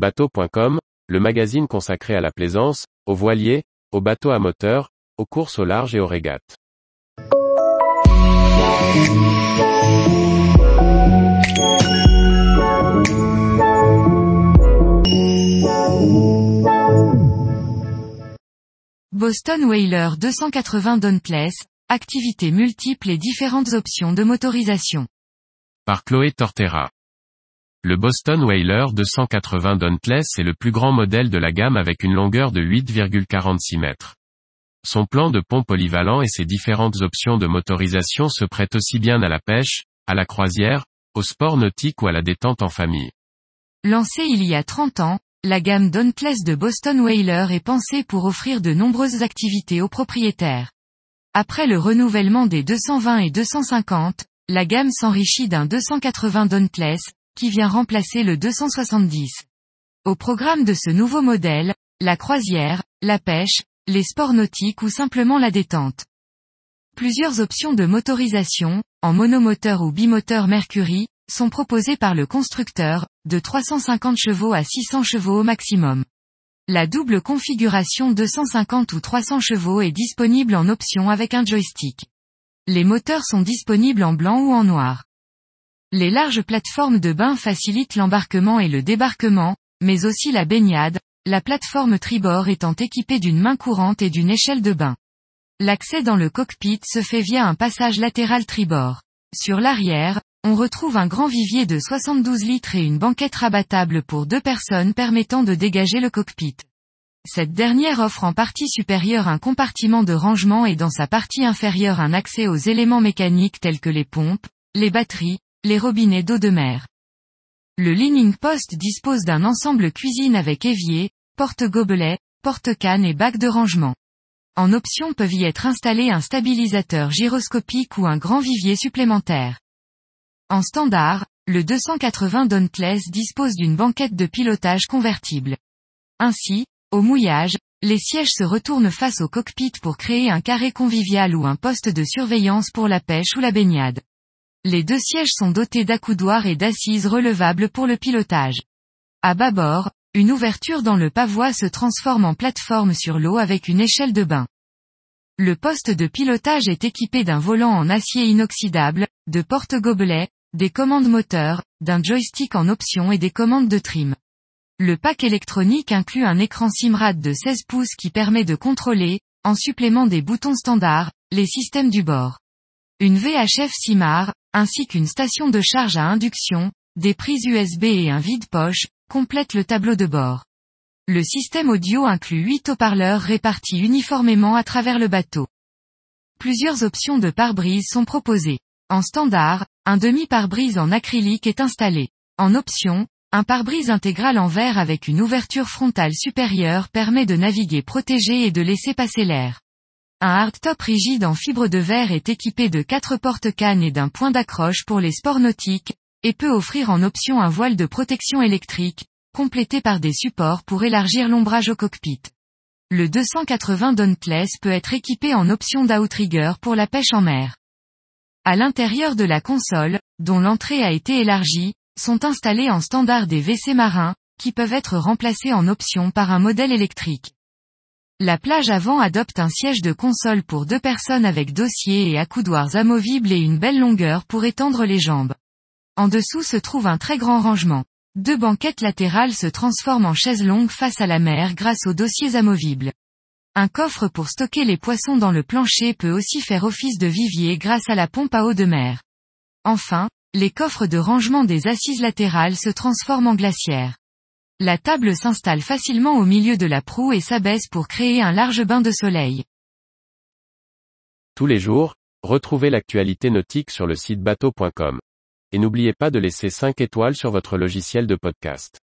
Bateau.com, le magazine consacré à la plaisance, aux voiliers, aux bateaux à moteur, aux courses au large et aux régates. Boston Whaler 280 Dauntless, activités multiples et différentes options de motorisation. Par Chloé Tortora. Le Boston Whaler 280 Dauntless est le plus grand modèle de la gamme avec une longueur de 8,46 mètres. Son plan de pont polyvalent et ses différentes options de motorisation se prêtent aussi bien à la pêche, à la croisière, au sport nautique ou à la détente en famille. Lancé il y a 30 ans, la gamme Dauntless de Boston Whaler est pensée pour offrir de nombreuses activités aux propriétaires. Après le renouvellement des 220 et 250, la gamme s'enrichit d'un 280 Dauntless, qui vient remplacer le 270. Au programme de ce nouveau modèle, la croisière, la pêche, les sports nautiques ou simplement la détente. Plusieurs options de motorisation, en monomoteur ou bimoteur Mercury, sont proposées par le constructeur, de 350 chevaux à 600 chevaux au maximum. La double configuration 250 ou 300 chevaux est disponible en option avec un joystick. Les moteurs sont disponibles en blanc ou en noir. Les larges plateformes de bain facilitent l'embarquement et le débarquement, mais aussi la baignade, la plateforme tribord étant équipée d'une main courante et d'une échelle de bain. L'accès dans le cockpit se fait via un passage latéral tribord. Sur l'arrière, on retrouve un grand vivier de 72 litres et une banquette rabattable pour deux personnes permettant de dégager le cockpit. Cette dernière offre en partie supérieure un compartiment de rangement et dans sa partie inférieure un accès aux éléments mécaniques tels que les pompes, les batteries, les robinets d'eau de mer. Le Leaning Post dispose d'un ensemble cuisine avec évier, porte-gobelet, porte-canne et bac de rangement. En option peuvent y être installés un stabilisateur gyroscopique ou un grand vivier supplémentaire. En standard, le 280 Dauntless dispose d'une banquette de pilotage convertible. Ainsi, au mouillage, les sièges se retournent face au cockpit pour créer un carré convivial ou un poste de surveillance pour la pêche ou la baignade. Les deux sièges sont dotés d'accoudoirs et d'assises relevables pour le pilotage. À bâbord, une ouverture dans le pavois se transforme en plateforme sur l'eau avec une échelle de bain. Le poste de pilotage est équipé d'un volant en acier inoxydable, de porte-gobelets, des commandes moteurs, d'un joystick en option et des commandes de trim. Le pack électronique inclut un écran Simrad de 16 pouces qui permet de contrôler, en supplément des boutons standards, les systèmes du bord. Une VHF Simar, ainsi qu'une station de charge à induction, des prises USB et un vide-poche, complètent le tableau de bord. Le système audio inclut 8 haut-parleurs répartis uniformément à travers le bateau. Plusieurs options de pare-brise sont proposées. En standard, un demi-pare-brise en acrylique est installé. En option, un pare-brise intégral en verre avec une ouverture frontale supérieure permet de naviguer protégé et de laisser passer l'air. Un hardtop rigide en fibre de verre est équipé de 4 porte-cannes et d'un point d'accroche pour les sports nautiques, et peut offrir en option un voile de protection électrique, complété par des supports pour élargir l'ombrage au cockpit. Le 280 Dauntless peut être équipé en option d'outrigger pour la pêche en mer. À l'intérieur de la console, dont l'entrée a été élargie, sont installés en standard des WC marins, qui peuvent être remplacés en option par un modèle électrique. La plage avant adopte un siège de console pour deux personnes avec dossier et accoudoirs amovibles et une belle longueur pour étendre les jambes. En dessous se trouve un très grand rangement. Deux banquettes latérales se transforment en chaises longues face à la mer grâce aux dossiers amovibles. Un coffre pour stocker les poissons dans le plancher peut aussi faire office de vivier grâce à la pompe à eau de mer. Enfin, les coffres de rangement des assises latérales se transforment en glacière. La table s'installe facilement au milieu de la proue et s'abaisse pour créer un large bain de soleil. Tous les jours, retrouvez l'actualité nautique sur le site bateau.com. Et n'oubliez pas de laisser 5 étoiles sur votre logiciel de podcast.